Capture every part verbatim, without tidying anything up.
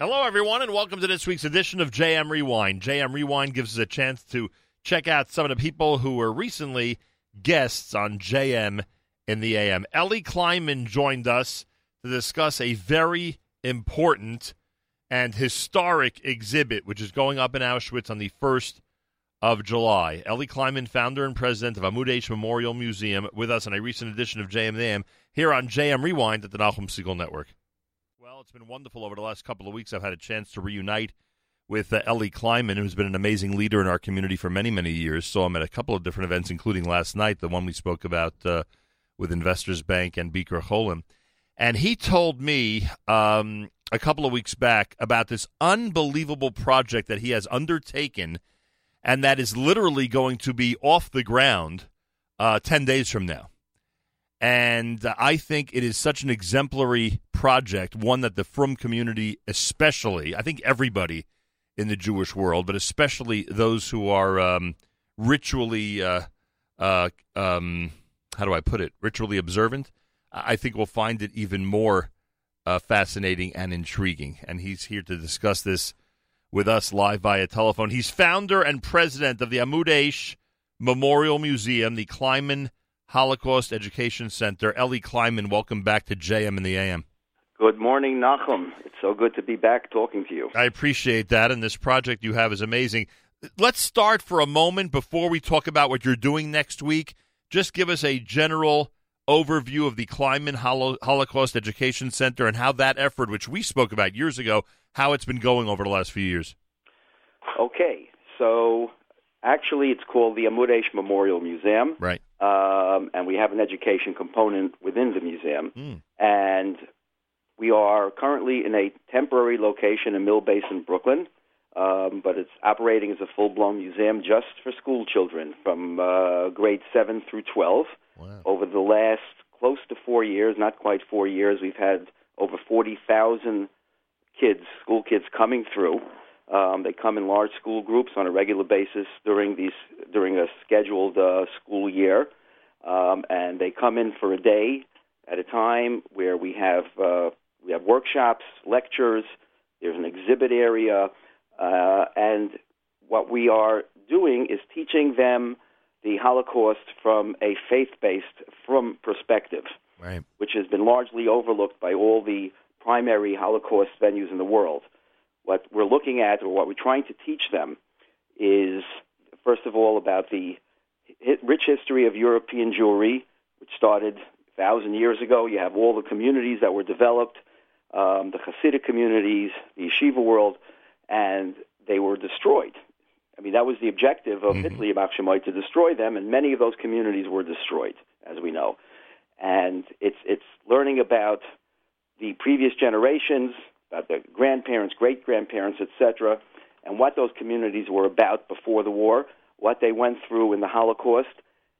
Hello, everyone, and welcome to this week's edition of J M Rewind. J M Rewind gives us a chance to check out some of the people who were recently guests on J M in the A M. Ellie Kleinman joined us to discuss a very important and historic exhibit, which is going up in Auschwitz on the first of July. Ellie Kleinman, founder and president of Amud Ash Memorial Museum, with us on a recent edition of J M in the A M here on J M Rewind at the Nahum Segal Network. It's been wonderful over the last couple of weeks. I've had a chance to reunite with uh, Ellie Kleinman, who's been an amazing leader in our community for many, many years. So I'm at a couple of different events, including last night, the one we spoke about uh, with Investors Bank and Bikur Cholim. And he told me um, a couple of weeks back about this unbelievable project that he has undertaken and that is literally going to be off the ground uh, ten days from now. And I think it is such an exemplary project, one that the Frum community especially, I think everybody in the Jewish world, but especially those who are um, ritually, uh, uh, um, how do I put it, ritually observant, I think will find it even more uh, fascinating and intriguing. And he's here to discuss this with us live via telephone. He's founder and president of the Amud Ash Memorial Museum, the Kleinman Holocaust Education Center. Ellie Kleinman, welcome back to J M in the A M. Good morning, Nachum. It's so good to be back talking to you. I appreciate that, and this project you have is amazing. Let's start for a moment before we talk about what you're doing next week. Just give us a general overview of the Kleinman Holocaust Education Center and how that effort, which we spoke about years ago, how it's been going over the last few years. Okay, so actually it's called the Amud Ash Memorial Museum. Right. Um, and we have an education component within the museum. Mm. And we are currently in a temporary location in Mill Basin, Brooklyn, um, but it's operating as a full-blown museum just for school children from uh, grade seven through twelve. Wow. Over the last close to four years, not quite four years, we've had over forty thousand kids, school kids coming through. Um, they come in large school groups on a regular basis during these during a scheduled uh, school year, um, and they come in for a day at a time where we have uh, we have workshops, lectures. There's an exhibit area, uh, and what we are doing is teaching them the Holocaust from a faith-based from perspective, right, which has been largely overlooked by all the primary Holocaust venues in the world. What we're looking at, or what we're trying to teach them, is, first of all, about the rich history of European Jewry, which started a thousand years ago. You have all the communities that were developed, um, the Hasidic communities, the yeshiva world, and they were destroyed. I mean, that was the objective of mm-hmm. Hitler, Yimach Shemai, to destroy them, and many of those communities were destroyed, as we know. And it's it's learning about the previous generations, about the grandparents, great-grandparents, et cetera, and what those communities were about before the war, what they went through in the Holocaust,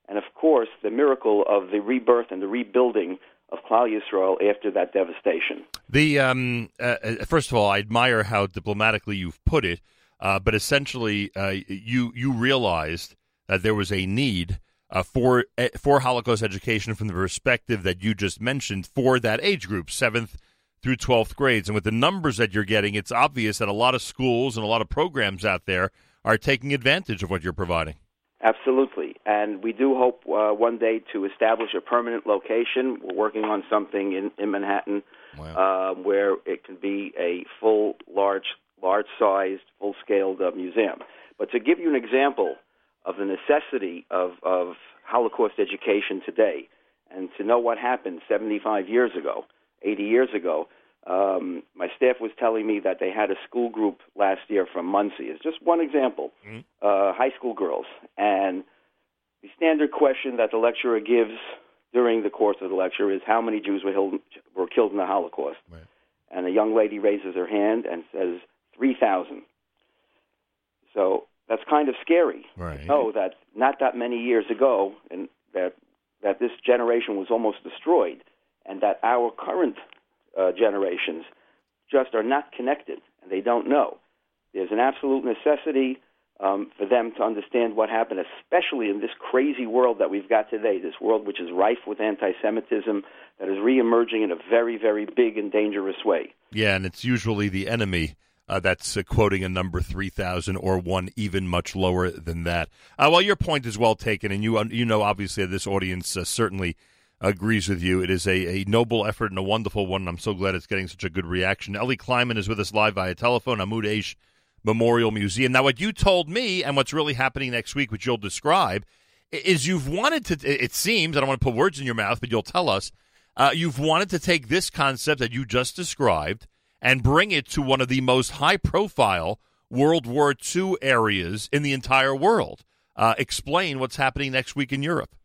and, of course, the miracle of the rebirth and the rebuilding of Klal Yisrael after that devastation. The um, uh, first of all, I admire how diplomatically you've put it, uh, but essentially uh, you you realized that there was a need uh, for for Holocaust education from the perspective that you just mentioned for that age group, seventh through twelfth grades. And with the numbers that you're getting, it's obvious that a lot of schools and a lot of programs out there are taking advantage of what you're providing. Absolutely. And we do hope uh, one day to establish a permanent location. We're working on something in, in Manhattan. Wow. uh, where it can be a full, large, large-sized, full-scaled uh, museum. But to give you an example of the necessity of, of Holocaust education today, and to know what happened seventy-five years ago, eighty years ago, um, my staff was telling me that they had a school group last year from Muncie. It's just one example, mm-hmm. uh, high school girls. And the standard question that the lecturer gives during the course of the lecture is, how many Jews were, held, were killed in the Holocaust? Right. And a young lady raises her hand and says, three thousand. So that's kind of scary. Right. To know that not that many years ago, and that that this generation was almost destroyed, and that our current uh, generations just are not connected, and they don't know. There's an absolute necessity um, for them to understand what happened, especially in this crazy world that we've got today, this world which is rife with anti-Semitism that is reemerging in a very, very big and dangerous way. Yeah, and it's usually the enemy uh, that's uh, quoting a number three thousand or one even much lower than that. Uh, well, your point is well taken, and you, you know, obviously, this audience uh, certainly agrees with you. It is a, a noble effort and a wonderful one, and I'm so glad it's getting such a good reaction. Ellie Kleinman is with us live via telephone, Ahmoud Eish Memorial Museum. Now, what you told me and what's really happening next week, which you'll describe, is you've wanted to, it seems, I don't want to put words in your mouth, but you'll tell us, uh, you've wanted to take this concept that you just described and bring it to one of the most high-profile World War Two areas in the entire world. Uh, explain what's happening next week in Europe.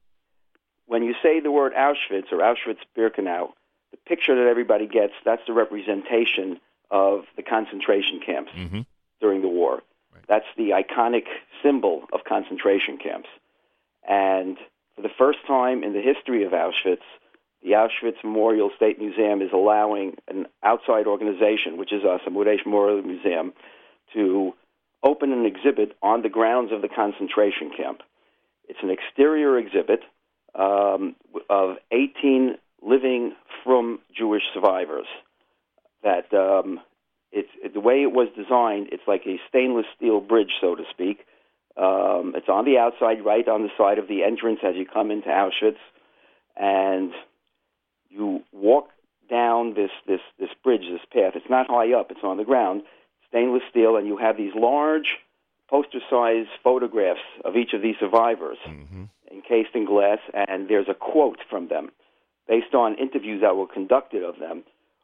When you say the word Auschwitz or Auschwitz-Birkenau, the picture that everybody gets, that's the representation of the concentration camps mm-hmm. during the war. Right. That's the iconic symbol of concentration camps. And for the first time in the history of Auschwitz, the Auschwitz Memorial State Museum is allowing an outside organization, which is us, Ahmoud Eish Memorial Museum, to open an exhibit on the grounds of the concentration camp. It's an exterior exhibit um, of eighteen living from Jewish survivors. That um, it's it, the way it was designed, it's like a stainless steel bridge, so to speak. Um, it's on the outside, right on the side of the entrance as you come into Auschwitz, and you walk down this, this, this bridge, this path. It's not high up. It's on the ground, stainless steel, and you have these large poster-sized photographs of each of these survivors mm-hmm. encased in glass, and there's a quote from them based on interviews that were conducted of them,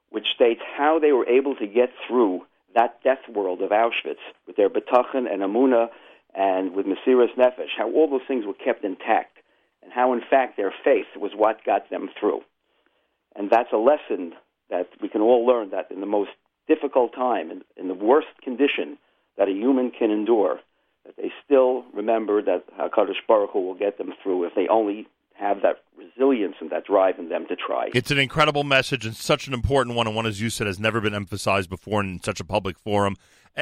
which states how they were able to get through that death world of Auschwitz with their betachon and amuna, and with Mesiras Nefesh, how all those things were kept intact, and how, in fact, their faith was what got them through. And that's a lesson that we can all learn, that in the most difficult time, in, in the worst condition that a human can endure, that they still remember that HaKadosh Baruch Hu will get them through if they only have that resilience and that drive in them to try. It's an incredible message and such an important one, and one, as you said, has never been emphasized before in such a public forum.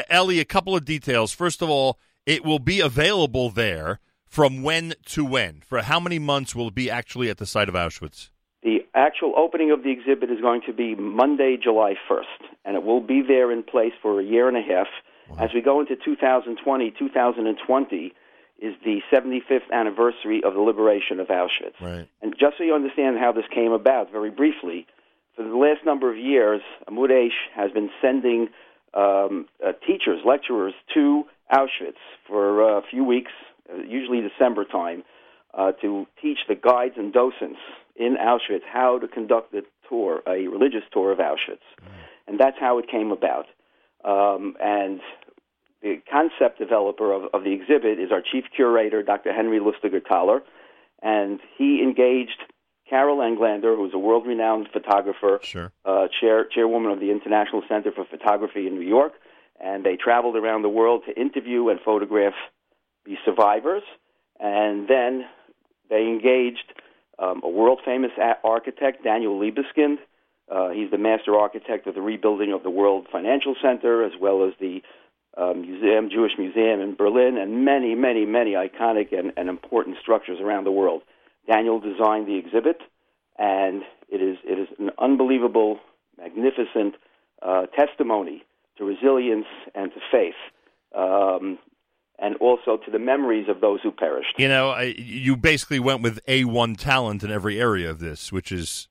Ellie, a couple of details. First of all, it will be available there from when to when? For how many months will it be actually at the site of Auschwitz? The actual opening of the exhibit is going to be Monday, July first, and it will be there in place for a year and a half. Wow. As we go into two thousand twenty, two thousand twenty is the seventy-fifth anniversary of the liberation of Auschwitz. Right. And just so you understand how this came about, very briefly, for the last number of years, Ahmoud Eish has been sending um, uh, teachers, lecturers, to Auschwitz for a few weeks, usually December time, uh, to teach the guides and docents in Auschwitz how to conduct a tour, a religious tour of Auschwitz. And that's how it came about. Um, and the concept developer of, of the exhibit is our chief curator, Doctor Henry Lustiger-Thaler, and he engaged Carol Englander, who's a world-renowned photographer, sure. uh, chair, chairwoman of the International Center for Photography in New York, and they traveled around the world to interview and photograph the survivors. And then they engaged um, a world-famous architect, Daniel Libeskind. Uh, he's the master architect of the rebuilding of the World Financial Center, as well as the uh, museum, Jewish Museum in Berlin, and many, many, many iconic and, and important structures around the world. Daniel designed the exhibit, and it is, it is an unbelievable, magnificent uh, testimony to resilience and to faith, um, and also to the memories of those who perished. You know, I, you basically went with A one talent in every area of this, which is,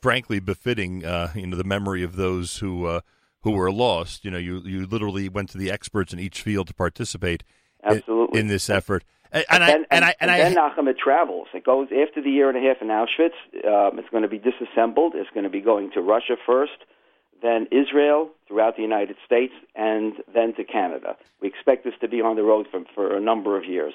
frankly, befitting uh, you know the memory of those who uh, who were lost. You know, you you literally went to the experts in each field to participate Absolutely. In, in this effort. And, and, I, and, and, I, and, and I, then Nachum, it travels. It goes after the year and a half in Auschwitz. Um, it's going to be disassembled. It's going to be going to Russia first, then Israel, throughout the United States, and then to Canada. We expect this to be on the road for, for a number of years.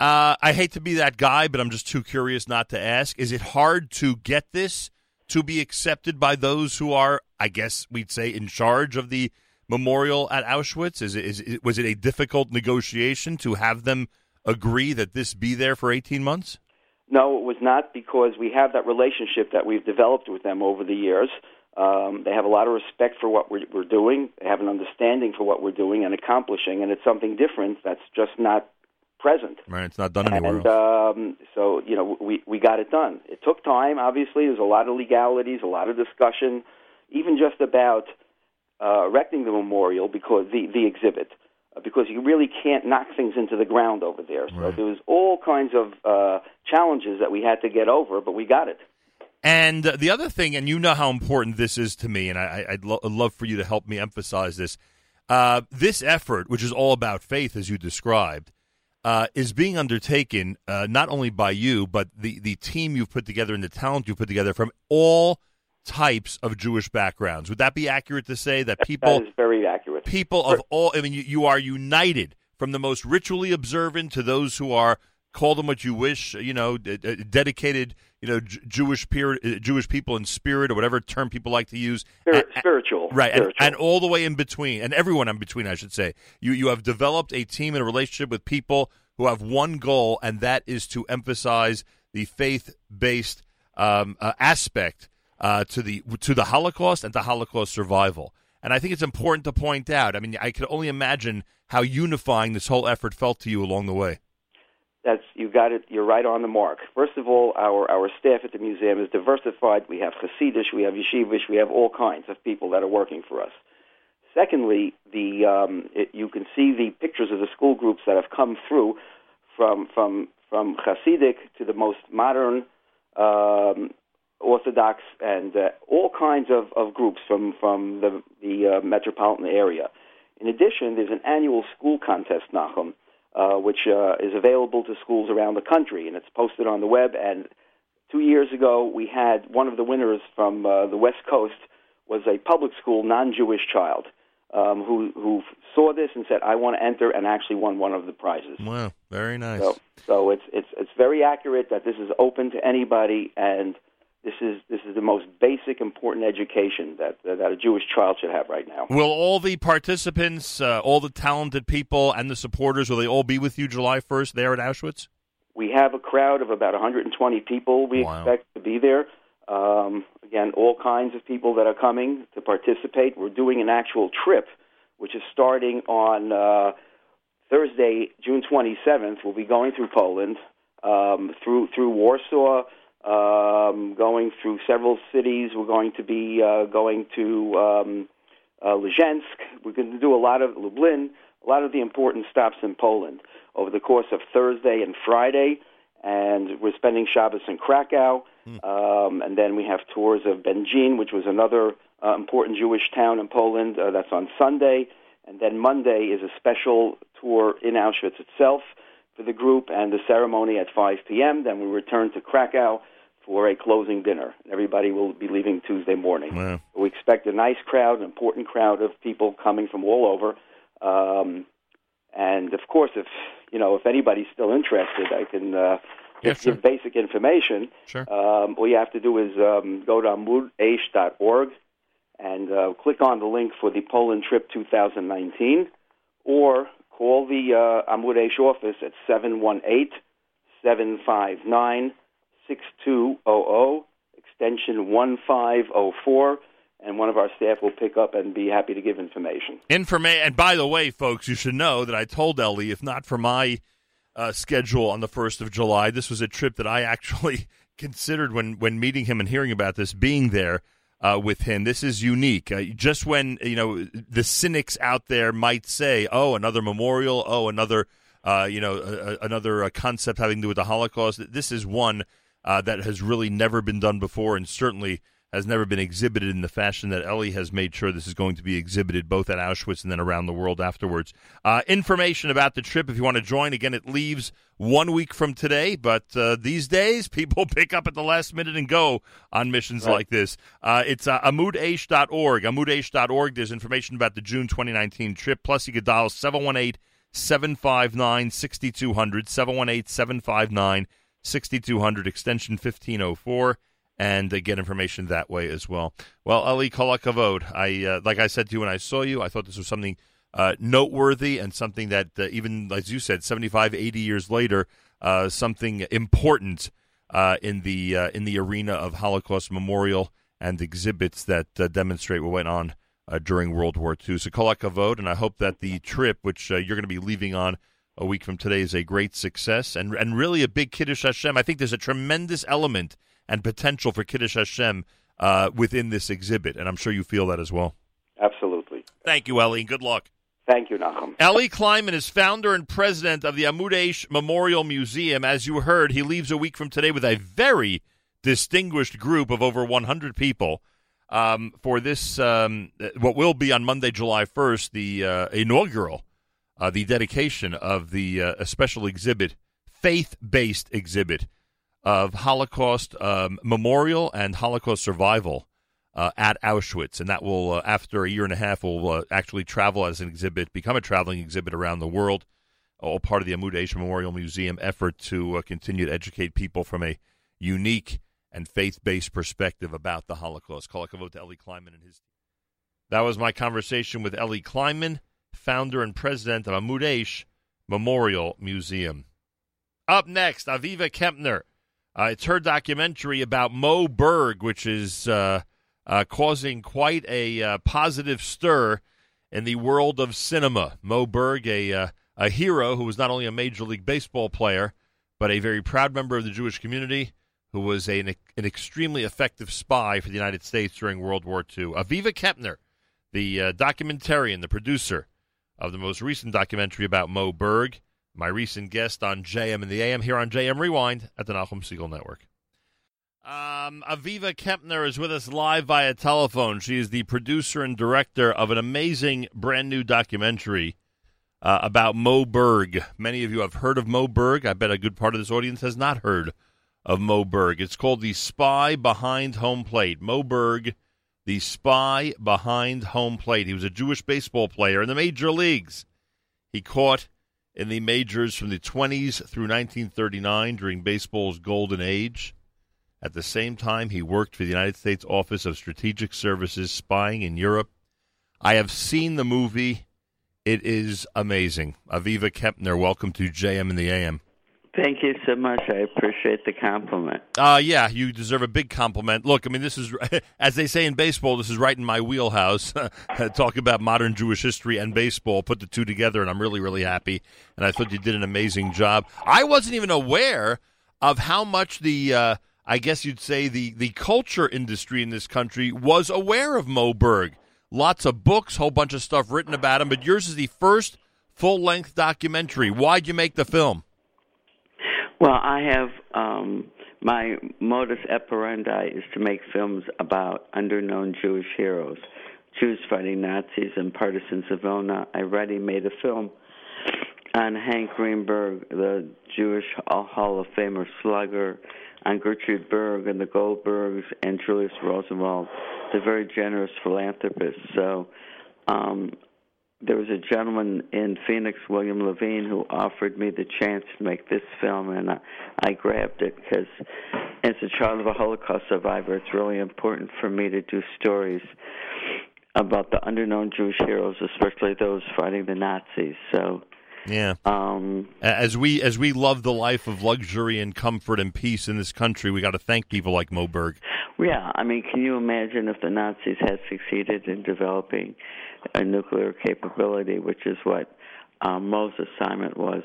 Uh, I hate to be that guy, but I'm just too curious not to ask. Is it hard to get this to be accepted by those who are, I guess we'd say, in charge of the memorial at Auschwitz? Is it, is it, was it a difficult negotiation to have them agree that this be there for eighteen months? No, it was not, because we have that relationship that we've developed with them over the years. Um, they have a lot of respect for what we're, we're doing. They have an understanding for what we're doing and accomplishing, and it's something different that's just not present. Right, it's not done anywhere and, else. Um, so, you know, we, we got it done. It took time, obviously. There's a lot of legalities, a lot of discussion. even just about uh, erecting the memorial, because the, the exhibit, uh, because you really can't knock things into the ground over there. So right. There was all kinds of uh, challenges that we had to get over, but we got it. And the other thing, and you know how important this is to me, and I, I'd, lo- I'd love for you to help me emphasize this, uh, this effort, which is all about faith, as you described, uh, is being undertaken uh, not only by you, but the, the team you've put together and the talent you've put together from all types of Jewish backgrounds. Would that be accurate to say that people... That is very accurate. People sure. of all... I mean, you, you are united from the most ritually observant to those who are... Call them what you wish, you know, d- d- dedicated, you know, J- Jewish peer- Jewish people in spirit, or whatever term people like to use. Spirit, and, spiritual. Right, spiritual. And, and all the way in between, and everyone in between, I should say. You you have developed a team and a relationship with people who have one goal, and that is to emphasize the faith-based um, uh, aspect uh, to the to the Holocaust and to Holocaust survival. And I think it's important to point out, I mean, I could only imagine how unifying this whole effort felt to you along the way. That's, you got it. You're right on the mark. First of all, our, our staff at the museum is diversified. We have Hasidish, we have Yeshivish, we have all kinds of people that are working for us. Secondly, the um, it, you can see the pictures of the school groups that have come through from from from Hasidic to the most modern um, Orthodox and uh, all kinds of, of groups from from the the uh, metropolitan area. In addition, there's an annual school contest, Nachum. Uh, which uh, is available to schools around the country, and it's posted on the web. And two years ago, we had one of the winners from uh, the West Coast was a public school non-Jewish child um, who who saw this and said, "I want to enter," and actually won one of the prizes. Wow, very nice. So, so it's it's it's very accurate that this is open to anybody, and this is this is the most basic, important education that that a Jewish child should have right now. Will all the participants, uh, all the talented people, and the supporters, will they all be with you July first there at Auschwitz? We have a crowd of about one hundred twenty people we wow. expect to be there. Um, again, all kinds of people that are coming to participate. We're doing an actual trip, which is starting on uh, Thursday, June twenty-seventh. We'll be going through Poland, um, through through Warsaw, Um, going through several cities. We're going to be uh, going to um, uh, Luzhensk. We're going to do a lot of Lublin, a lot of the important stops in Poland over the course of Thursday and Friday. And we're spending Shabbos in Krakow. Mm. Um, and then we have tours of Benjin, which was another uh, important Jewish town in Poland. Uh, that's on Sunday. And then Monday is a special tour in Auschwitz itself for the group and the ceremony at five p.m. Then we return to Krakow for a closing dinner. Everybody will be leaving Tuesday morning. Wow. We expect a nice crowd, an important crowd of people coming from all over. Um, and of course, if you know if anybody's still interested, I can uh, yeah, give sure. basic information. Sure. Um, all you have to do is um, go to amud eish dot org and uh, click on the link for the Poland Trip twenty nineteen, or call the uh, Amud Eish office at seven one eight, seven five nine, seven five nine. six two zero zero, extension one five zero four, and one of our staff will pick up and be happy to give information. Informa- and by the way, folks, you should know that I told Ellie, if not for my uh, schedule on the first of July, this was a trip that I actually considered when, when meeting him and hearing about this, being there uh, with him. This is unique. Uh, just when, you know, the cynics out there might say, oh, another memorial, oh, another, uh, you know, uh, another uh, concept having to do with the Holocaust, this is one Uh, that has really never been done before, and certainly has never been exhibited in the fashion that Ellie has made sure this is going to be exhibited both at Auschwitz and then around the world afterwards. Uh, information about the trip, if you want to join, again, it leaves one week from today, but uh, these days people pick up at the last minute and go on missions right. like this. Uh, it's uh, amud eish dot org. amud eish dot org, there's information about the June twenty nineteen trip, plus you could dial seven one eight, seven five nine, six two zero zero, seven one eight, seven five nine, six two zero zero. sixty-two hundred, extension fifteen oh four, and uh, get information that way as well. Well, Eli, kol hakavod. I, uh, like I said to you when I saw you, I thought this was something uh, noteworthy and something that uh, even, as you said, seventy-five, eighty years later, uh, something important uh, in the uh, in the arena of Holocaust memorial and exhibits that uh, demonstrate what went on uh, during World War Two. So kol hakavod, and I hope that the trip, which uh, you're going to be leaving on a week from today, is a great success and and really a big Kiddush Hashem. I think there's a tremendous element and potential for Kiddush Hashem uh, within this exhibit, and I'm sure you feel that as well. Absolutely. Thank you, Eli, and good luck. Thank you, Nachum. Eli Kleinman is founder and president of the Amud Eish Memorial Museum. As you heard, he leaves a week from today with a very distinguished group of over one hundred people um, for this, um, what will be on Monday, July first, the uh, inaugural, uh, the dedication of the uh, a special exhibit, faith-based exhibit of Holocaust um, memorial and Holocaust survival. Uh, at Auschwitz, and that will, uh, after a year and a half, will uh, actually travel as an exhibit, become a traveling exhibit around the world, all part of the Amud Eish Memorial Museum effort to uh, continue to educate people from a unique and faith-based perspective about the Holocaust. Kol hakavod to Eli Kleinman and his team. That was my conversation with Eli Kleinman, founder and president of Amud Eish Memorial Museum. Up next, Aviva Kempner. Uh, it's her documentary about Mo Berg, which is... Uh, Uh, causing quite a uh, positive stir in the world of cinema. Mo Berg, a, uh, a hero who was not only a Major League Baseball player, but a very proud member of the Jewish community, who was a, an, an extremely effective spy for the United States during World War Two. Aviva Kempner, the uh, documentarian, the producer of the most recent documentary about Mo Berg, my recent guest on J M and the A M, here on J M Rewind at the Nachum Segal Network. Um, Aviva Kempner is with us live via telephone. She is the producer and director of an amazing brand new documentary uh, about Mo Berg. Many of you have heard of Mo Berg. I bet a good part of this audience has not heard of Mo Berg. It's called The Spy Behind Home Plate. Mo Berg, The Spy Behind Home Plate. He was a Jewish baseball player in the major leagues. He caught in the majors from the twenties through nineteen thirty-nine during baseball's golden age. At the same time, he worked for the United States Office of Strategic Services, spying in Europe. I have seen the movie. It is amazing. Aviva Kempner, welcome to J M and the A M. Thank you so much. I appreciate the compliment. Uh, yeah, you deserve a big compliment. Look, I mean, this is, as they say in baseball, this is right in my wheelhouse. Talk about modern Jewish history and baseball. Put the two together, and I'm really, really happy. And I thought you did an amazing job. I wasn't even aware of how much the... Uh, I guess you'd say the, the culture industry in this country was aware of Mo Berg. Lots of books, whole bunch of stuff written about him, but yours is the first full-length documentary. Why'd you make the film? Well, I have um, my modus operandi is to make films about underknown Jewish heroes, Jews fighting Nazis and partisans of Vilna. I already made a film on Hank Greenberg, the Jewish Hall of Famer slugger, on Gertrude Berg and the Goldbergs and Julius Rosenwald, the very generous philanthropist. So um, there was a gentleman in Phoenix, William Levine, who offered me the chance to make this film, and I, I grabbed it because as a child of a Holocaust survivor, it's really important for me to do stories about the underknown Jewish heroes, especially those fighting the Nazis. So... Yeah. Um, as we as we love the life of luxury and comfort and peace in this country, we got to thank people like Mo Berg. Yeah, I mean, can you imagine if the Nazis had succeeded in developing a nuclear capability, which is what um, Mo's assignment was,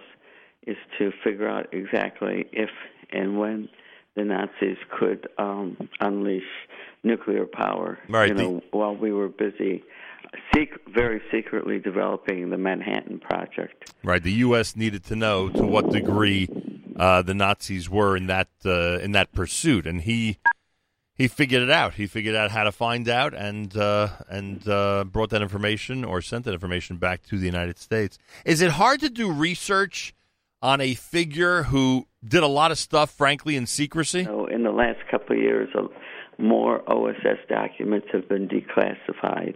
is to figure out exactly if and when the Nazis could um, unleash nuclear power. Right. You know, the- while we were busy. Sec- very secretly developing the Manhattan Project. Right, the U S needed to know to what degree uh, the Nazis were in that uh, in that pursuit, and he he figured it out. He figured out how to find out, and uh, and uh, brought that information or sent that information back to the United States. Is it hard to do research on a figure who did a lot of stuff, frankly, in secrecy? So in the last couple of years, more O S S documents have been declassified.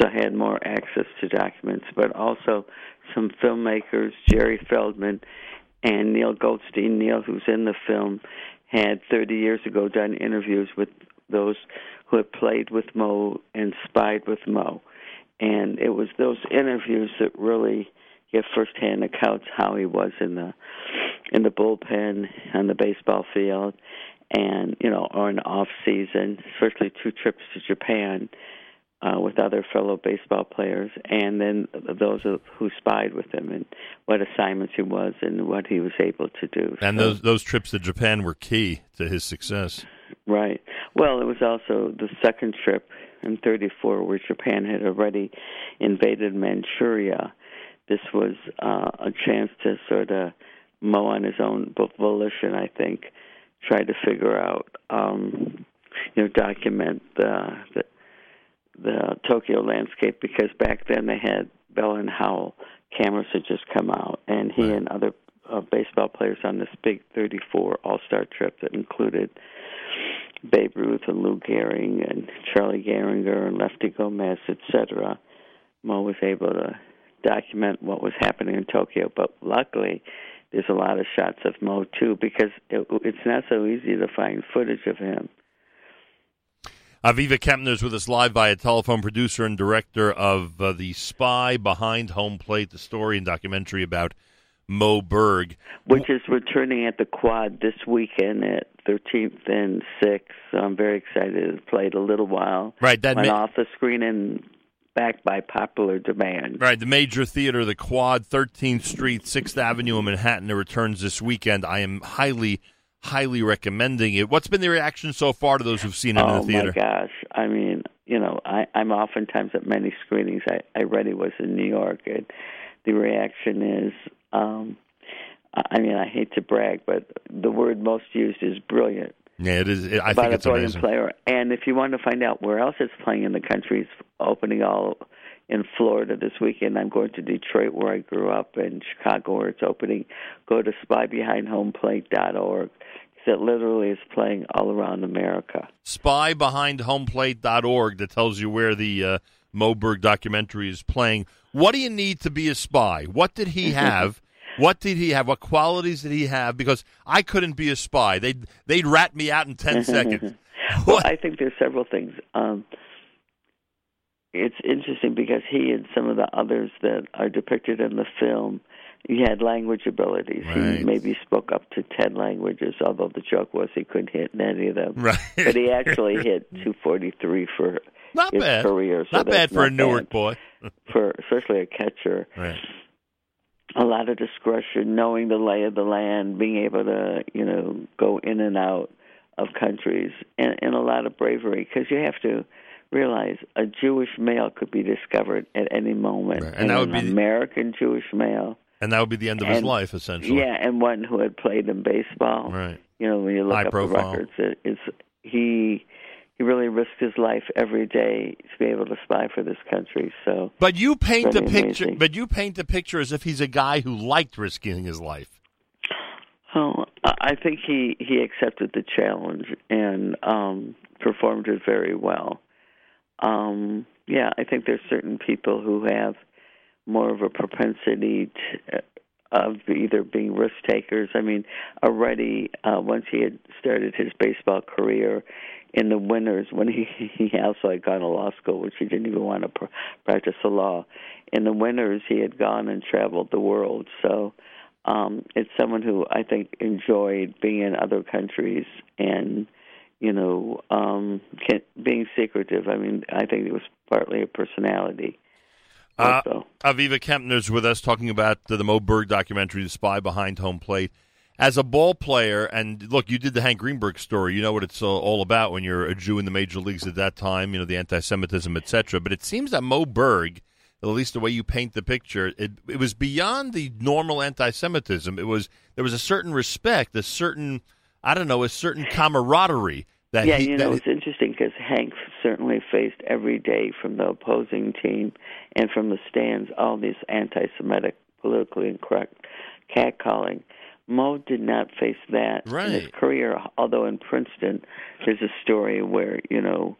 So I had more access to documents, but also some filmmakers, Jerry Feldman and Neil Goldstein. Neil, who's in the film, had thirty years ago done interviews with those who had played with Mo and spied with Mo. And it was those interviews that really give firsthand accounts how he was in the in the bullpen, on the baseball field, and, you know, or in off-season, especially two trips to Japan, Uh, with other fellow baseball players, and then those who spied with him and what assignments he was and what he was able to do. And so, those those trips to Japan were key to his success. Right. Well, it was also the second trip in thirty-four where Japan had already invaded Manchuria. This was uh, a chance to sort of Mo on his own volition, I think, try to figure out, um, you know, document the, the the Tokyo landscape, because back then they had Bell and Howell cameras had just come out, and he right. and other uh, baseball players on this big thirty-four all-star trip that included Babe Ruth and Lou Gehrig and Charlie Gehringer and Lefty Gomez, et cetera. Mo was able to document what was happening in Tokyo, but luckily there's a lot of shots of Mo, too, because it, it's not so easy to find footage of him. Aviva Kempner is with us live via telephone, producer and director of uh, The Spy Behind Home Plate, the story and documentary about Mo Berg. Which is returning at the Quad this weekend at thirteenth and sixth. So I'm very excited. It played a little while. Right, that went ma- off the screen and back by popular demand. Right, the major theater, the Quad, thirteenth Street, sixth Avenue in Manhattan. It returns this weekend. I am highly... highly recommending it. What's been the reaction so far to those who've seen it oh, in the theater? Oh, my gosh. I mean, you know, I, I'm oftentimes at many screenings. I, I read it was in New York, and the reaction is, um, I mean, I hate to brag, but the word most used is brilliant. Yeah, it is. It, I think it's amazing. Player. And if you want to find out where else it's playing in the country, it's opening all in Florida this weekend. I'm going to Detroit, where I grew up, and Chicago, where it's opening. Go to spy behind home plate dot org. It literally is playing all around America. spy behind home plate dot org. That tells you where the uh, Mo Berg documentary is playing. What do you need to be a spy? What did he have? What did he have? What qualities did he have? Because I couldn't be a spy. They'd, they'd rat me out in ten seconds. Well, I think there's several things. Um, it's interesting because he and some of the others that are depicted in the film, he had language abilities. Right. He maybe spoke up to ten languages, although the joke was he couldn't hit in any of them. Right. But he actually hit two forty-three for not his bad. career. So not bad for not a Newark boy. For especially a catcher. Right. A lot of discretion, knowing the lay of the land, being able to, you know, go in and out of countries, and, and a lot of bravery, because you have to realize a Jewish male could be discovered at any moment, right. and, and that would an be American Jewish male, and that would be the end of and, his life, essentially. Yeah, and one who had played in baseball. Right. You know, when you look High up profile. the records, it, it's he. He really risked his life every day to be able to spy for this country. So, but you paint the picture. Amazing. But you paint the picture as if he's a guy who liked risking his life. Oh, I think he, he accepted the challenge and um, performed it very well. Um, yeah, I think there's certain people who have more of a propensity to, of either being risk takers. I mean, already uh, once he had started his baseball career. In the winters, when he, he also had gone to law school, which he didn't even want to pr- practice the law, in the winters he had gone and traveled the world. So um, it's someone who I think enjoyed being in other countries and, you know, um, can, being secretive. I mean, I think it was partly a personality. Uh, Aviva Kempner's with us talking about the, the Mo Berg documentary, The Spy Behind Home Plate. As a ball player, and look, you did the Hank Greenberg story. You know what it's all about when you're a Jew in the major leagues at that time, you know, the anti-Semitism, et cetera. But it seems that Mo Berg, at least the way you paint the picture, it, it was beyond the normal anti-Semitism. It was There was a certain respect, a certain, I don't know, a certain camaraderie. That yeah, he, you know, that it's he, interesting because Hank certainly faced every day from the opposing team and from the stands all these anti-Semitic, politically incorrect catcalling. Mo did not face that right. in his career, although in Princeton there's a story where, you know,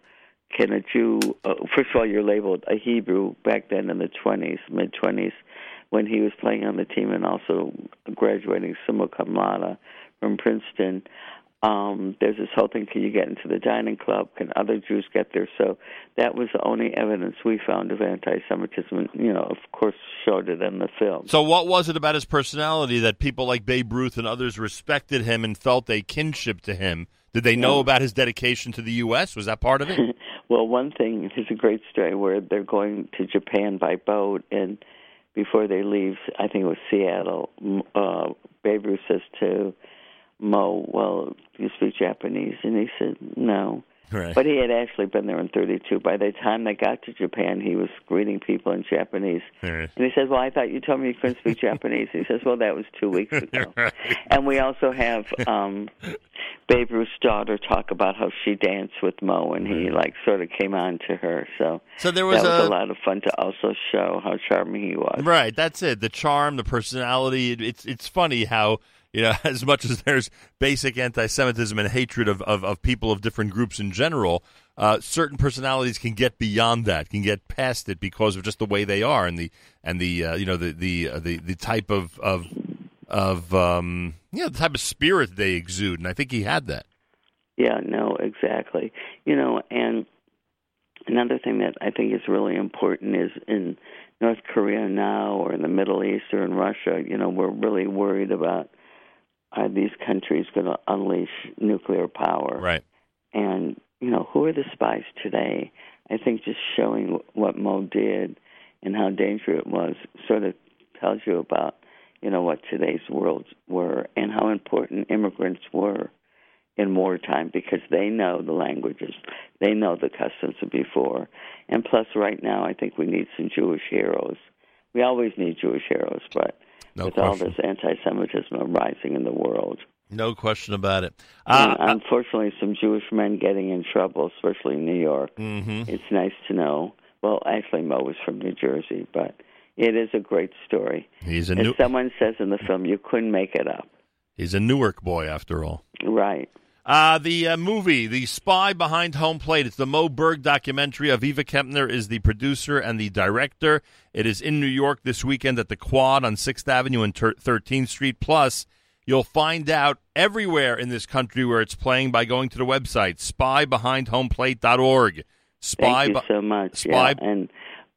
can a Jew, uh, first of all, you're labeled a Hebrew back then in the twenties, mid-twenties, when he was playing on the team and also graduating summa cum laude from Princeton. Um, there's this whole thing, can you get into the dining club? Can other Jews get there? So that was the only evidence we found of anti-Semitism, you know, of course, showed it in the film. So what was it about his personality that people like Babe Ruth and others respected him and felt a kinship to him? Did they know yeah. about his dedication to the U S? Was that part of it? Well, one thing is a great story where they're going to Japan by boat, and before they leave, I think it was Seattle, uh, Babe Ruth says to Mo, well, do you speak Japanese? And he said, no. Right. But he had actually been there in thirty-two. By the time they got to Japan, he was greeting people in Japanese. Right. And he says, well, I thought you told me you couldn't speak Japanese. He says, well, that was two weeks ago. Right. And we also have um, Babe Ruth's daughter talk about how she danced with Mo, and he like sort of came on to her. So, so there was, that was a, a lot of fun to also show how charming he was. Right, that's it. The charm, the personality. It's it's funny how... You know, as much as there's basic anti-Semitism and hatred of, of, of people of different groups in general, uh, certain personalities can get beyond that, can get past it because of just the way they are and the and the uh, you know the the, uh, the the type of of of um, you know the type of spirit they exude, and I think he had that. Yeah, no, exactly. You know, and another thing that I think is really important is in North Korea now, or in the Middle East, or in Russia. You know, we're really worried about. Are these countries going to unleash nuclear power? Right. And, you know, who are the spies today? I think just showing what Mo did and how dangerous it was sort of tells you about, you know, what today's worlds were and how important immigrants were in wartime because they know the languages, they know the customs of before. And plus, right now, I think we need some Jewish heroes. We always need Jewish heroes, but... No with question. All this anti-Semitism arising in the world. No question about it. Uh, and unfortunately, some Jewish men getting in trouble, especially in New York. Mm-hmm. It's nice to know. Well, actually, Mo was from New Jersey, but it is a great story. He's a As New- someone says in the film, you couldn't make it up. He's a Newark boy, after all. Right. Uh, the uh, movie, The Spy Behind Home Plate, it's the Mo Berg documentary. Aviva Kempner is the producer and the director. It is in New York this weekend at the Quad on sixth Avenue and thirteenth Street. Plus, you'll find out everywhere in this country where it's playing by going to the website, spy behind home plate dot org. Spy Thank you so much. Spy- yeah. And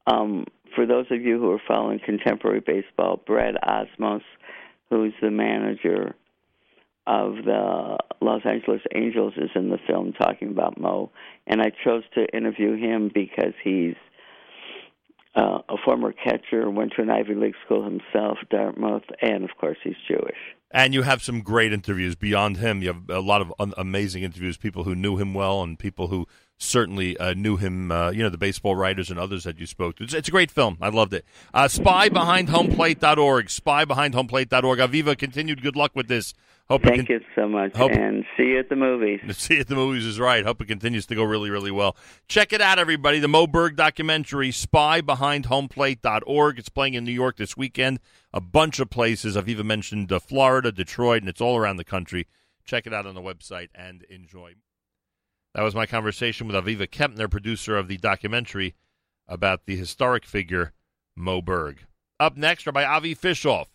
um, for those of you who are following contemporary baseball, Brad Osmos, who's the manager of the Los Angeles Angels, is in the film talking about Mo, and I chose to interview him because he's uh, a former catcher, went to an Ivy League school himself, Dartmouth, and, of course, he's Jewish. And you have some great interviews beyond him. You have a lot of un- amazing interviews, people who knew him well and people who certainly uh, knew him, uh, you know, the baseball writers and others that you spoke to. It's, it's a great film. I loved it. Uh, spy behind home plate dot org, spy behind home plate dot org. Aviva, continued good luck with this. Hope Thank can- you so much, Hope- and see you at the movies. See you at the movies is right. Hope it continues to go really, really well. Check it out, everybody. The Mo Berg documentary, spy behind home plate dot org. It's playing in New York this weekend. A bunch of places. Aviva mentioned uh, Florida, Detroit, and it's all around the country. Check it out on the website and enjoy. That was my conversation with Aviva Kempner, producer of the documentary about the historic figure Mo Berg. Up next, Rabbi Avi Fishoff.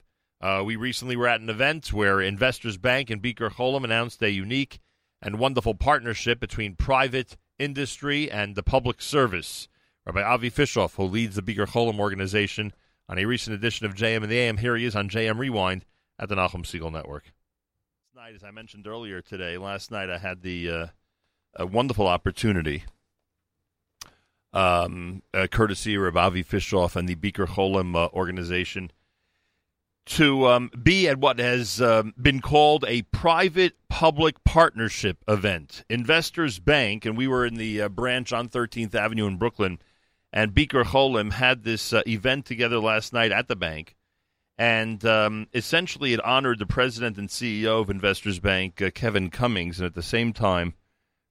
Uh, we recently were at an event where Investors Bank and Bikur Cholim announced a unique and wonderful partnership between private industry and the public service. Rabbi Avi Fishoff, who leads the Bikur Cholim organization, on a recent edition of J M and the A M. Here he is on J M Rewind at the Nahum Segal Network. Tonight, as I mentioned earlier today, last night I had the... Uh, a wonderful opportunity, um, uh, courtesy of Avi Fishoff and the Bikur Cholim uh, organization, to um, be at what has um, been called a private-public partnership event. Investors Bank, and we were in the uh, branch on thirteenth Avenue in Brooklyn, and Bikur Cholim had this uh, event together last night at the bank, and um, essentially it honored the president and C E O of Investors Bank, uh, Kevin Cummings, and at the same time,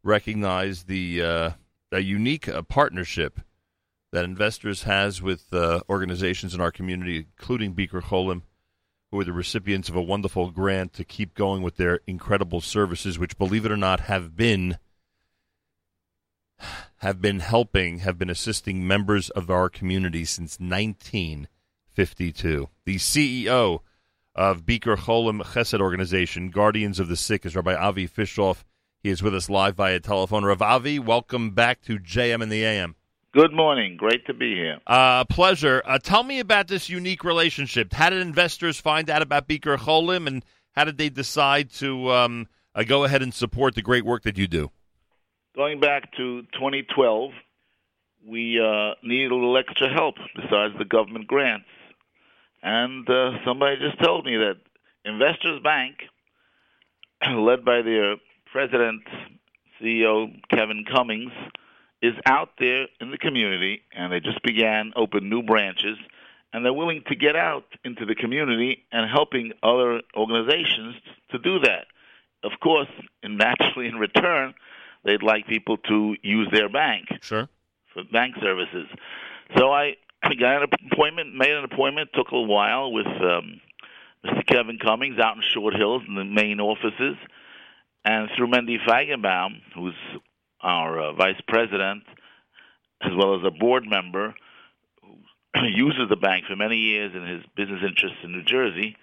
recognize the uh, a unique uh, partnership that Investors has with uh, organizations in our community, including Bikur Cholim, who are the recipients of a wonderful grant to keep going with their incredible services, which, believe it or not, have been have been helping, have been assisting members of our community since nineteen fifty-two. The C E O of Bikur Cholim Chesed organization, Guardians of the Sick, is Rabbi Avi Fishoff. He is with us live via telephone. Rav Avi, welcome back to J M and the A M. Good morning. Great to be here. Uh, pleasure. Uh, tell me about this unique relationship. How did Investors find out about Bikur Cholim, and how did they decide to um, uh, go ahead and support the great work that you do? Going back to twenty twelve, we uh, needed a little extra help besides the government grants. And uh, somebody just told me that Investors Bank led by their president, C E O Kevin Cummings, is out there in the community, and they just began open new branches, and they're willing to get out into the community and helping other organizations to do that. Of course, and naturally in return, they'd like people to use their bank sure. for bank services. So I got an appointment, made an appointment, took a while with um, Mister Kevin Cummings out in Short Hills in the main offices, and through Mendy Feigenbaum, who's our uh, vice president, as well as a board member, who uses the bank for many years in his business interests in New Jersey,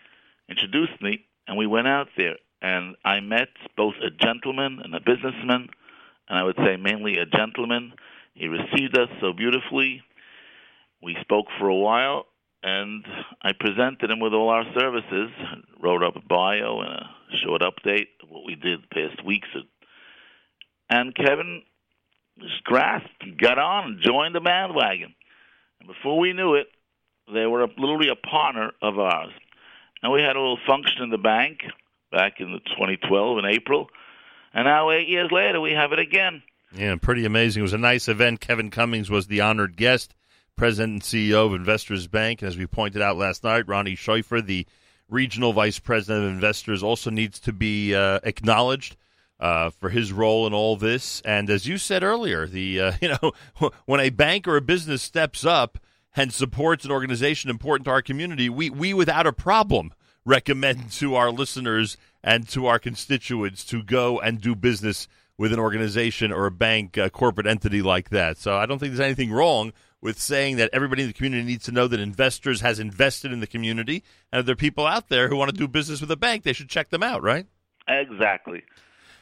introduced me, and we went out there. And I met both a gentleman and a businessman, and I would say mainly a gentleman. He received us so beautifully. We spoke for a while, and I presented him with all our services, wrote up a bio and a short update of what we did the past weeks. And Kevin just grasped, got on, and joined the bandwagon. And before we knew it, they were literally a partner of ours. And we had a little function in the bank back in twenty twelve in April, and now eight years later we have it again. Yeah, pretty amazing. It was a nice event. Kevin Cummings was the honored guest, president and C E O of Investors Bank, and as we pointed out last night, Ronnie Scheufer, the regional vice president of Investors, also needs to be uh, acknowledged uh, for his role in all this. And as you said earlier, the uh, you know when a bank or a business steps up and supports an organization important to our community, we we without a problem recommend to our listeners and to our constituents to go and do business with an organization or a bank, a corporate entity like that. So I don't think there's anything wrong with saying that everybody in the community needs to know that Investors has invested in the community, and if there are people out there who want to do business with a bank, they should check them out, right? Exactly.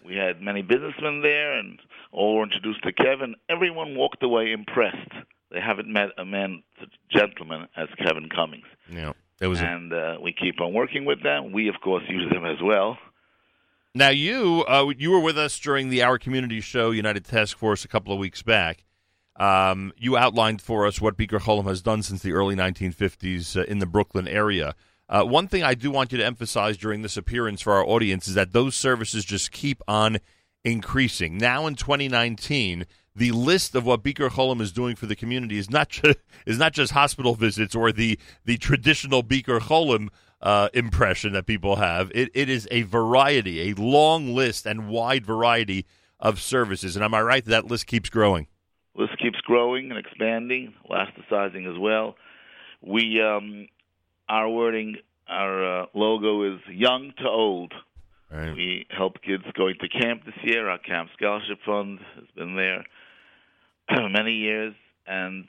We had many businessmen there, and all were introduced to Kevin. Everyone walked away impressed. They haven't met a man, a gentleman, as Kevin Cummings. Yeah. Was and uh, we keep on working with them. We, of course, use them as well. Now, you uh, you were with us during the Our Community Show United Task Force a couple of weeks back. Um, you outlined for us what Bikur Cholim has done since the early nineteen fifties uh, in the Brooklyn area. Uh, one thing I do want you to emphasize during this appearance for our audience is that those services just keep on increasing. Now in twenty nineteen, the list of what Bikur Cholim is doing for the community is not ju- is not just hospital visits or the, the traditional Bikur Cholim uh, impression that people have. It it is a variety, a long list and wide variety of services. And am I right that that list keeps growing? List keeps growing and expanding, elasticizing as well. We um, our wording, our uh, logo is young to old. Right. We help kids going to camp this year. Our Camp Scholarship Fund has been there many years. And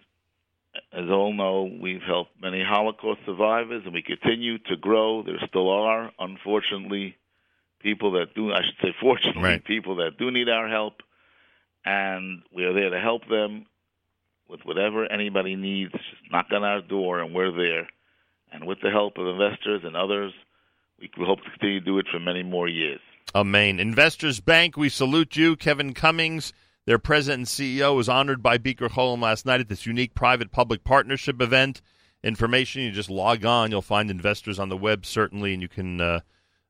as all know, we've helped many Holocaust survivors, and we continue to grow. There still are, unfortunately, people that do, I should say fortunately, right. people that do need our help. And we are there to help them with whatever anybody needs. Just knock on our door, and we're there. And with the help of Investors and others, we hope to continue to do it for many more years. Amen. Investors Bank, we salute you. Kevin Cummings, their president and C E O, was honored by Bikur Cholim last night at this unique private-public partnership event. Information, you just log on. You'll find Investors on the web, certainly, and you can uh,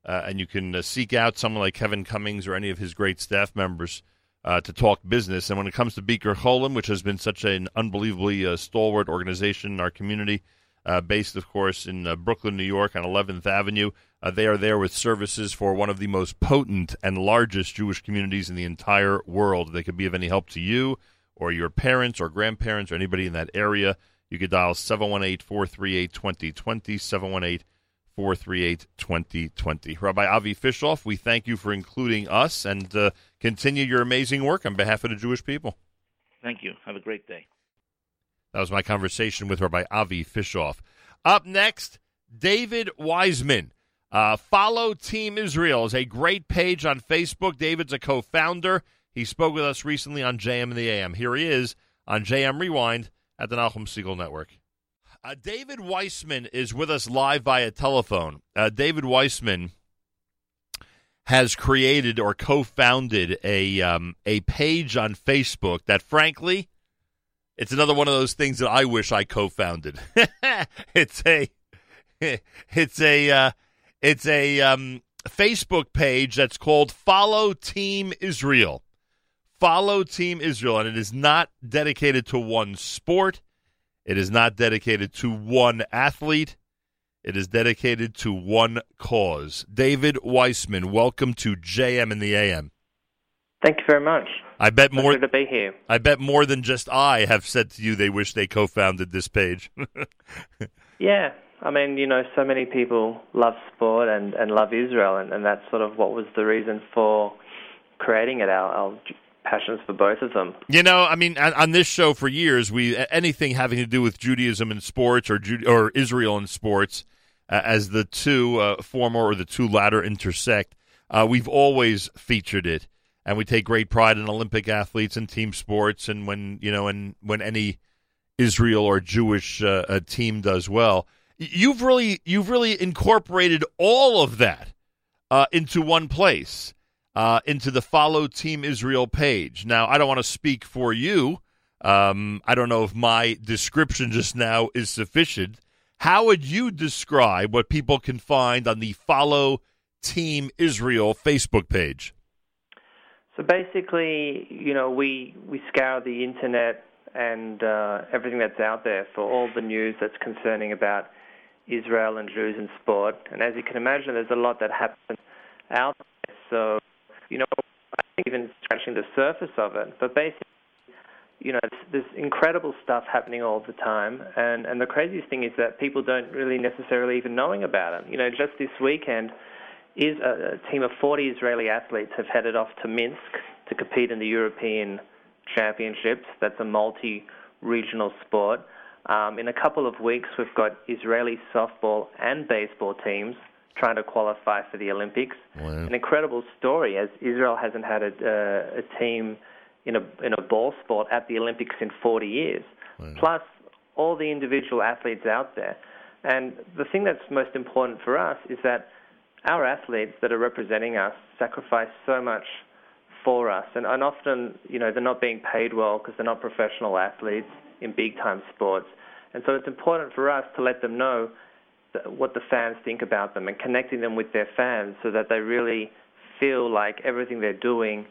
uh, and you can uh, seek out someone like Kevin Cummings or any of his great staff members uh, to talk business. And when it comes to Bikur Cholim, which has been such an unbelievably uh, stalwart organization in our community, uh, based, of course, in uh, Brooklyn, New York, on eleventh avenue, Uh, they are there with services for one of the most potent and largest Jewish communities in the entire world. They could be of any help to you or your parents or grandparents or anybody in that area. You could dial seven one eight, four three eight, two zero two zero, seven one eight, four three eight, two zero two zero. Rabbi Avi Fishoff, we thank you for including us, and uh, continue your amazing work on behalf of the Jewish people. Thank you. Have a great day. That was my conversation with Rabbi Avi Fishoff. Up next, David Wiseman. Uh, follow Team Israel is a great page on Facebook. David's a co-founder. He spoke with us recently on J M and the A M. Here he is on J M Rewind at the Nahum Siegel Network. Uh, David Weissman is with us live via telephone. Uh, David Weissman has created or co-founded a um, a page on Facebook that, frankly, it's another one of those things that I wish I co-founded. it's a, it's a, uh, It's a um, Facebook page that's called Follow Team Israel. Follow Team Israel, and it is not dedicated to one sport. It is not dedicated to one athlete. It is dedicated to one cause. David Weissman, welcome to J M in the A M. Thank you very much. I bet more to be here. I bet more than just I have said to you they wish they co-founded this page. Yeah, I mean, you know, so many people love sport and, and love Israel, and, and that's sort of what was the reason for creating it, our, our passions for both of them. You know, I mean, on this show for years, we anything having to do with Judaism and sports or Ju- or Israel and sports, uh, as the two uh, former or the two latter intersect, uh, we've always featured it. And we take great pride in Olympic athletes and team sports, and when you know, and when any Israel or Jewish uh, uh, team does well, you've really, you've really incorporated all of that uh, into one place, uh, into the Follow Team Israel page. Now, I don't want to speak for you. Um, I don't know if my description just now is sufficient. How would you describe what people can find on the Follow Team Israel Facebook page? So basically, you know, we, we scour the internet and uh, everything that's out there for all the news that's concerning about Israel and Jews and sport. And as you can imagine, there's a lot that happens out there. So, you know, I'm not even scratching the surface of it. But basically, you know, there's incredible stuff happening all the time. And, and the craziest thing is that people don't really necessarily even knowing about it. You know, just this weekend, Is a, a team of forty Israeli athletes have headed off to Minsk to compete in the European Championships. That's a multi-regional sport. Um, in a couple of weeks, we've got Israeli softball and baseball teams trying to qualify for the Olympics. Wow. An incredible story, as Israel hasn't had a, uh, a team in a in a ball sport at the Olympics in forty years. Wow. Plus, all the individual athletes out there. And the thing that's most important for us is that our athletes that are representing us sacrifice so much for us, and, and often, you know, they're not being paid well because they're not professional athletes in big-time sports. And so it's important for us to let them know what the fans think about them and connecting them with their fans so that they really feel like everything they're doing,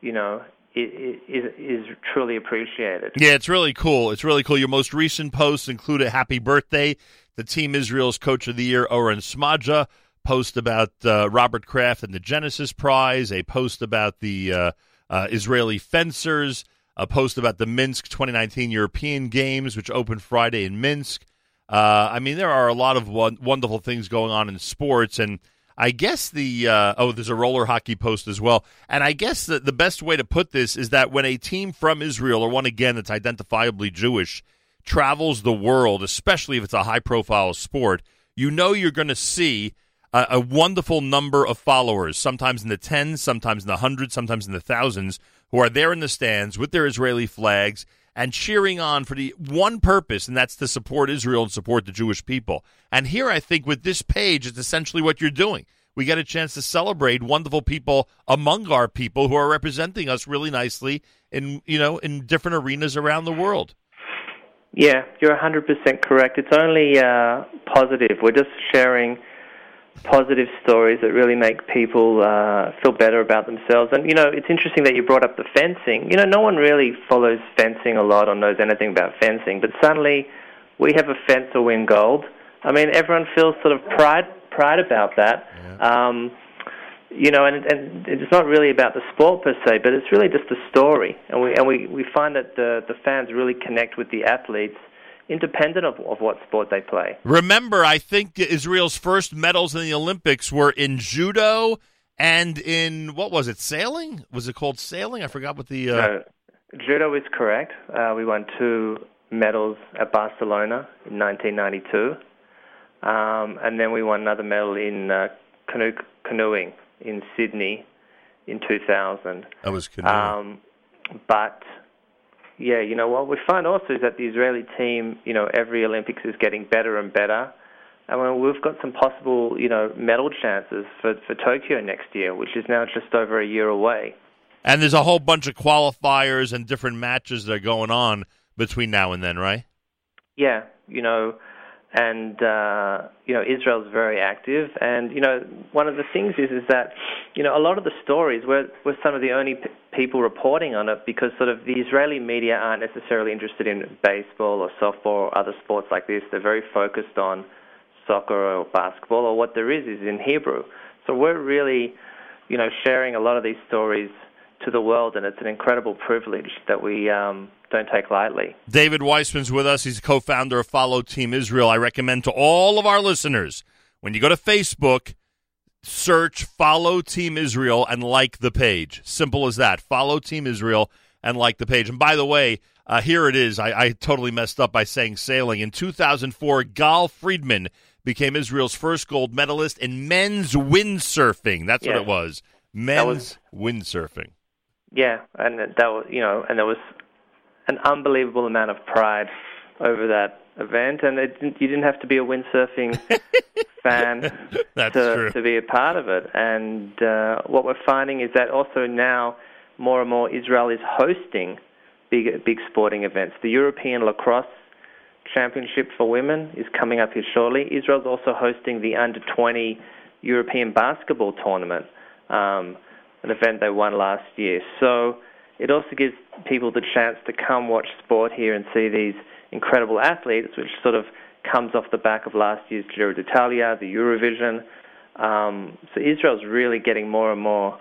you know, is, is truly appreciated. Yeah, it's really cool. It's really cool. Your most recent posts include a happy birthday to Team Israel's Coach of the Year, Oren Smadja, post about uh, Robert Kraft and the Genesis Prize, a post about the uh, uh, Israeli fencers, a post about the Minsk twenty nineteen European Games, which opened Friday in Minsk. Uh, I mean, there are a lot of won- wonderful things going on in sports, and I guess the uh, – oh, there's a roller hockey post as well. And I guess the, the best way to put this is that when a team from Israel, or one, again, that's identifiably Jewish, travels the world, especially if it's a high-profile sport, you know you're going to see – Uh, a wonderful number of followers, sometimes in the tens, sometimes in the hundreds, sometimes in the thousands, who are there in the stands with their Israeli flags and cheering on for the one purpose, and that's to support Israel and support the Jewish people. And here I think with this page, it's essentially what you're doing. We get a chance to celebrate wonderful people among our people who are representing us really nicely in, you know, in different arenas around the world. Yeah, you're one hundred percent correct. It's only uh, positive. We're just sharing positive stories that really make people uh, feel better about themselves. And, you know, it's interesting that you brought up the fencing. You know, no one really follows fencing a lot or knows anything about fencing, but suddenly we have a fencer win gold. I mean, everyone feels sort of pride pride about that. Yeah. Um, you know, and, and it's not really about the sport per se, but it's really just the story. And we and we, we find that the, the fans really connect with the athletes independent of, of what sport they play. Remember, I think Israel's first medals in the Olympics were in judo and in, what was it, sailing? Was it called sailing? I forgot what the... Uh... No, judo is correct. Uh, we won two medals at Barcelona in nineteen ninety-two. Um, and then we won another medal in uh, canoe, canoeing in Sydney in two thousand. That was canoeing. Um, but... Yeah, you know, what we find also is that the Israeli team, you know, every Olympics is getting better and better. And well, we've got some possible, you know, medal chances for, for Tokyo next year, which is now just over a year away. And there's a whole bunch of qualifiers and different matches that are going on between now and then, right? Yeah, you know, And, uh, you know, Israel's very active. And, you know, one of the things is is that, you know, a lot of the stories, we're, we're some of the only p- people reporting on it because sort of the Israeli media aren't necessarily interested in baseball or softball or other sports like this. They're very focused on soccer or basketball, or what there is is in Hebrew. So we're really, you know, sharing a lot of these stories to the world, and it's an incredible privilege that we um, don't take lightly. David Weissman's with us. He's a co-founder of Follow Team Israel. I recommend to all of our listeners, when you go to Facebook, search Follow Team Israel and like the page. Simple as that. Follow Team Israel and like the page. And by the way, uh, here it is. I, I totally messed up by saying sailing. In two thousand four, Gal Friedman became Israel's first gold medalist in men's windsurfing. That's yeah. what it was. Men's was- windsurfing. Yeah, and that was, you know, and there was an unbelievable amount of pride over that event, and it didn't, you didn't have to be a windsurfing fan That's to, true. to be a part of it. And uh, what we're finding is that also now more and more Israel is hosting big, big sporting events. The European Lacrosse Championship for women is coming up here shortly. Israel's also hosting the under twenty European Basketball Tournament. Um, an event they won last year. So it also gives people the chance to come watch sport here and see these incredible athletes, which sort of comes off the back of last year's Giro d'Italia, the Eurovision. Um, so Israel's really getting more and more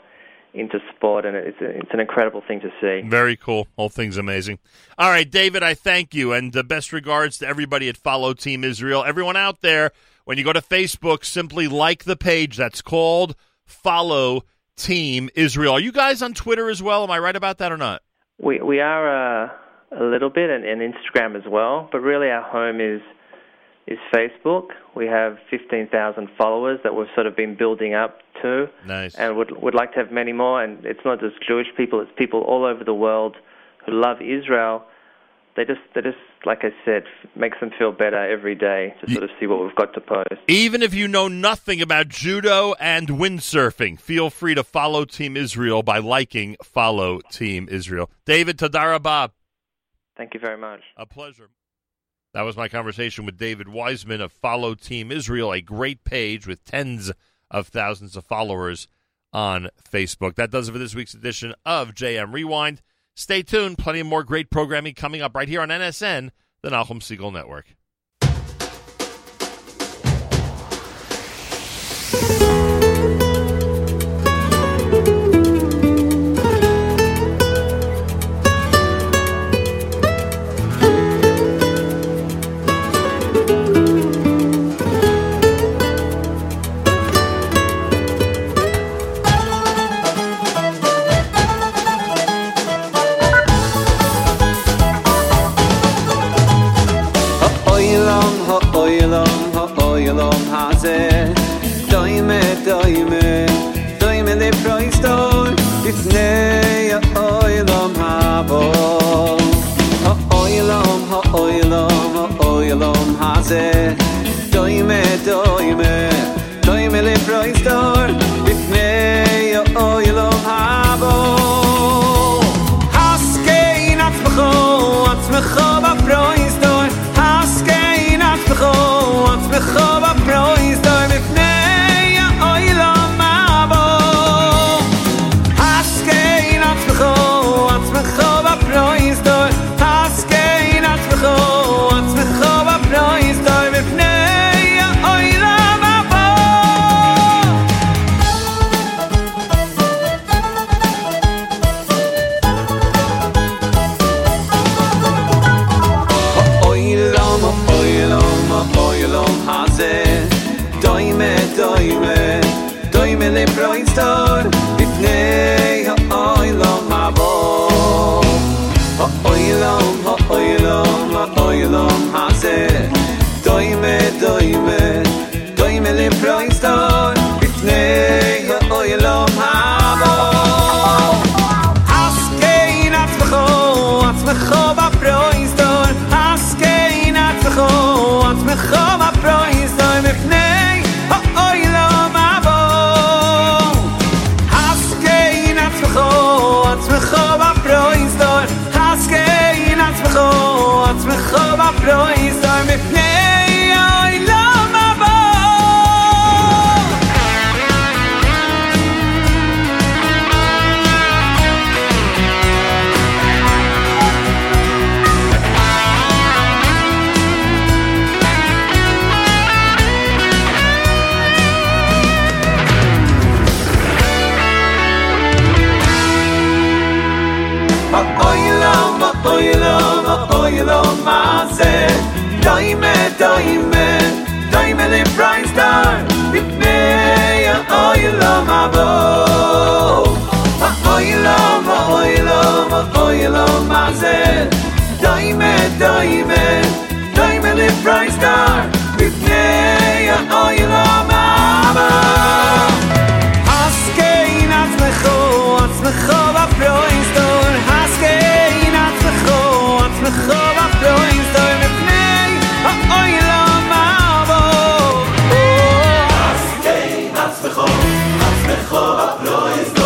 into sport, and it's, a, it's an incredible thing to see. Very cool. All things amazing. All right, David, I thank you, and the best regards to everybody at Follow Team Israel. Everyone out there, when you go to Facebook, simply like the page. That's called Follow Team Israel. Are you guys on Twitter as well? Am I right about that or not? We we are uh, a little bit, and, and Instagram as well, but really our home is is Facebook. We have fifteen thousand followers that we've sort of been building up to. Nice. And would would like to have many more, and it's not just Jewish people, it's people all over the world who love Israel. They just, they just, like I said, makes them feel better every day to sort of see what we've got to post. Even if you know nothing about judo and windsurfing, feel free to follow Team Israel by liking Follow Team Israel. David, Tadara Bob. Thank you very much. A pleasure. That was my conversation with David Weissman of Follow Team Israel, a great page with tens of thousands of followers on Facebook. That does it for this week's edition of J M Rewind. Stay tuned. Plenty more great programming coming up right here on N S N, the Nahum Segal Network. های لامزه دایمه دایمه دایمه لبرایز دار بیبنه یا های لامبو های لام های لام های لامزه دایمه دایمه دایمه لبرایز دار بیبنه یا های لامبو هسکه این عزمخو عزمخو ببرایز دار هسکه این عزمخو عزمخو ببرایز دار بیبنه یا های لامبو هسکه این عزمخو عزمخو ببرایز دار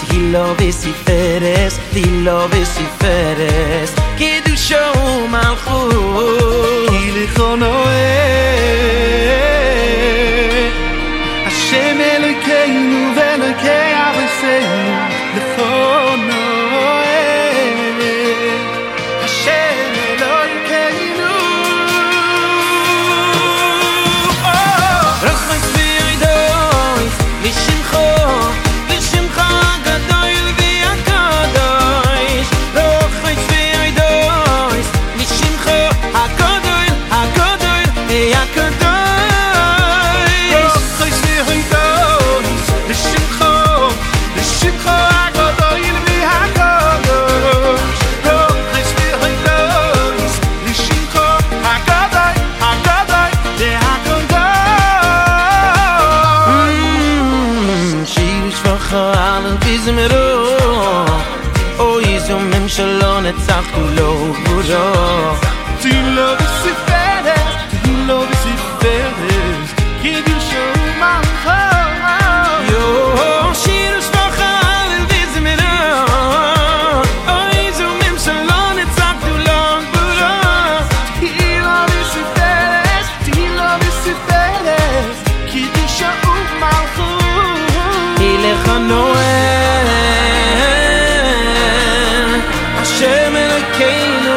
Tehila vesiferes Tehila vesiferes Kedusha umalchu Noe Hashem Elokeinu ve'Elokei Aviseinu Lechon Noe Hashem Elokeinu Rachmai Tzvi'idoi V'Shimcho V'Shimcho HaGadol V'Hakadosh Rachmai Tzvi'idoi V'Shimcho HaGadol Shalom et zachu lo buro Tilo v'siferes, tilo v'siferes Kidil shomam chom Yo, shiru shtocha alel v'zimero Oizum im shalom et zachu lo buro Tilo v'siferes, tilo v'siferes Kidil shomam chom Ilecha noe Hashem Elokeinu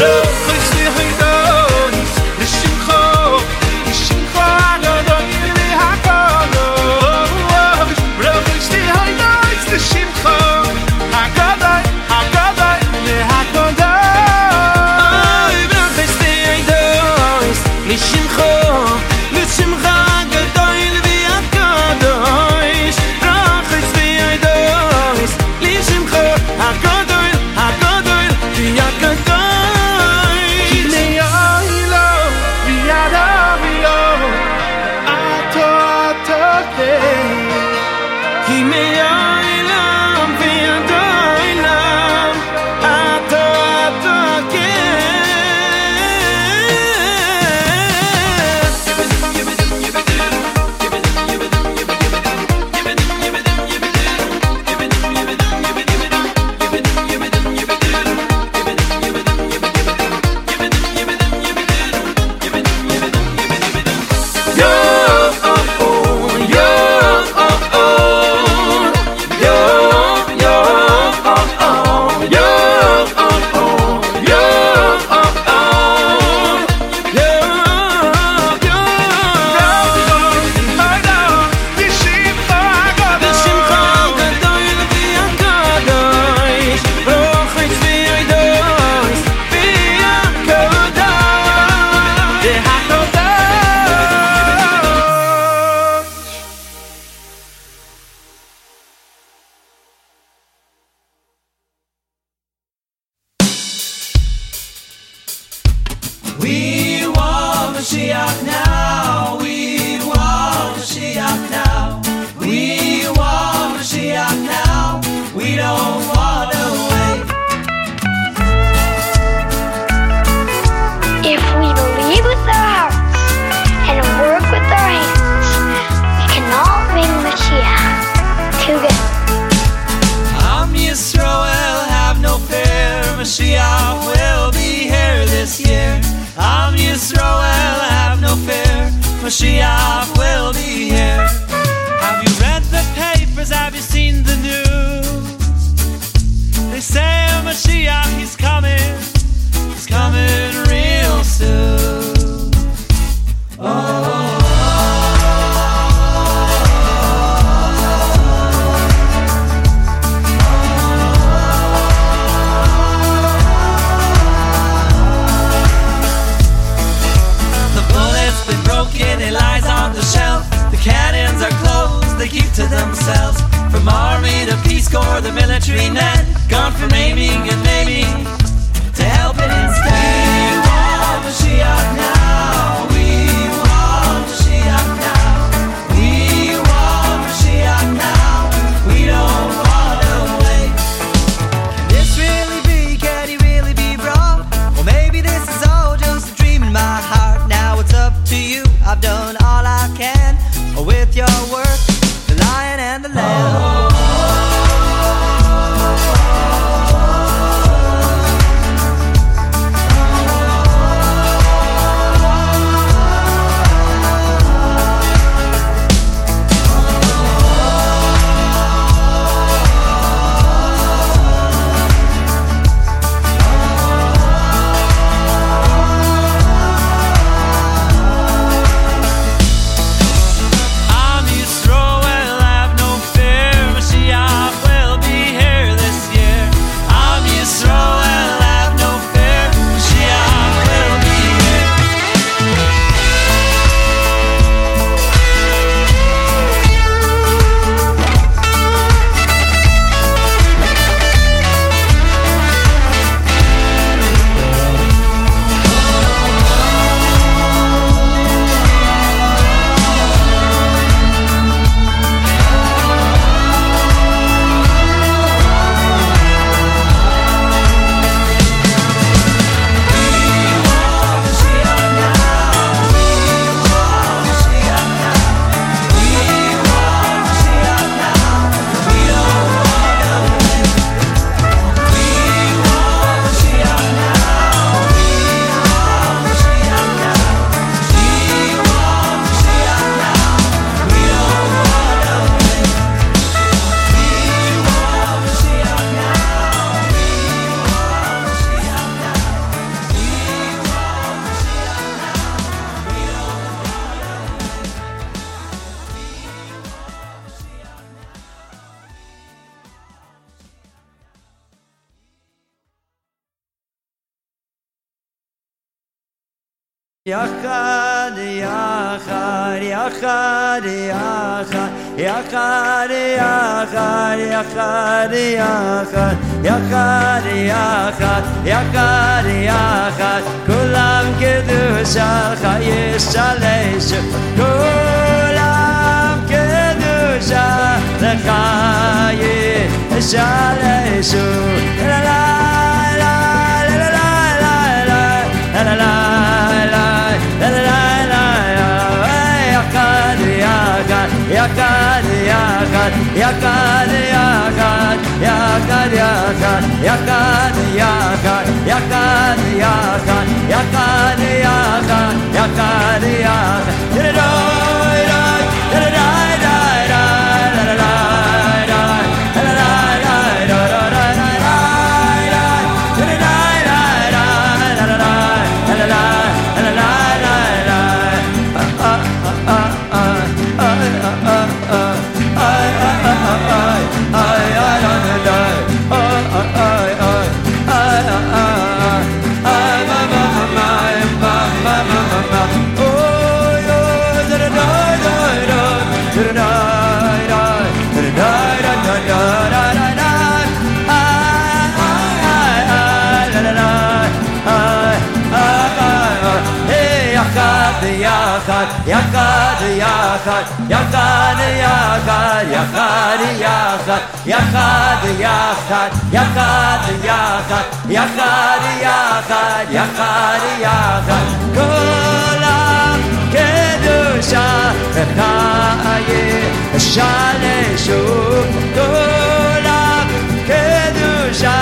Rachmai Tzvi'idoi V'Shimcho V'Shimcho HaGadol V'Hakadosh Rachmai Tzvi'idoi V'Shimcho HaGadol HaGadol V'Hakadosh Rachmai Tzvi'idoi V'Shimcho V'Shimcho HaGadol V'Hakadosh Mashiach now, we want Mashiach now, we want Mashiach now, we don't want to wait. If we believe with our hearts and work with our hands, we can all bring Mashiach together. Am Yisroel, have no fear, Mashiach will be here this year. Am Yisroel, have no fear, Mashiach will be here. Have you read the papers? Have you seen the news? They say Mashiach, he's coming, he's coming real soon. Oh. It lies on the shelf. The cannons are closed, they keep to themselves. From army to Peace Corps, the military men, gone from aiming and maiming to helping instead. We want Mashiach now. We want Mashiach now. We want Mashiach now. We don't want to wait. Can this really be? Can he really be wrong? Well, maybe this is all just a dream in my heart. Now it's up to you. I've done all I can with your work, the lion and the lamb. Oh. Yachad, yachad, yachad, yachad, yachad, yachad, yachad, yachad, yachad, yachad, yachad, yachad. Kulam kedusha chayishaleishu. Kulam kedusha lechayishaleishu. La la la la la la la la la. Yachad, yachad, yachad, yachad, yachad, yachad, yachad, yachad, yachad, yachad, yachad, yachad, yachad, yachad. Oh, yachad, yachad, yachad, yachad, yachad, yachad, yachad, yachad, yachad, yachad, yachad, yachad, yachad. Kol hakedusha v'chaye shaleshu. Kol hakedusha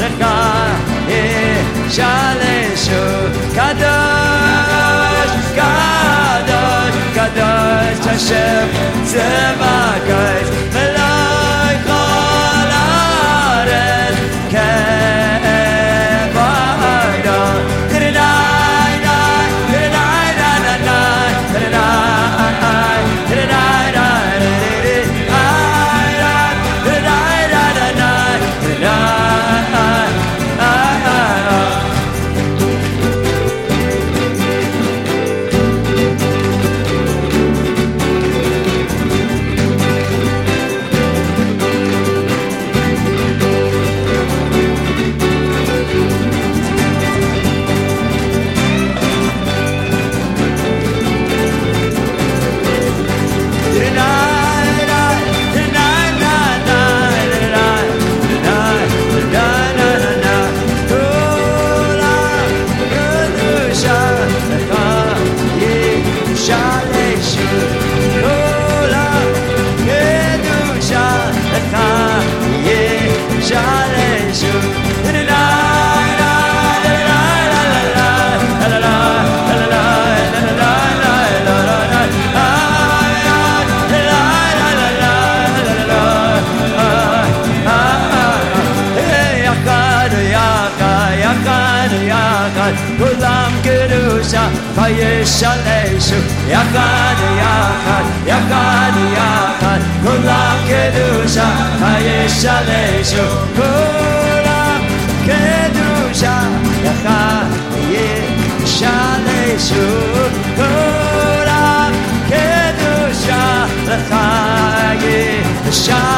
v'chaye shaleshu. Kadosh, Kadosh, Kadosh Hashem Tzva'akayis, v'lo yechol haaretz k'va'do. Tirinai-nai, tirinai-nai-nai-nai, tirinai-nai, tirinai-nai-nai-nai-nai, tirinai-nai-nai-nai, tirinai-nai-nai-nai. Kulam kedusha v'yeshaleishu, yachad, yachad, yachad, yachad. Kulam kedusha v'yeshaleishu, kulam kedusha yachad v'yeshaleishu, kulam kedusha yachad v'yeshaleishu.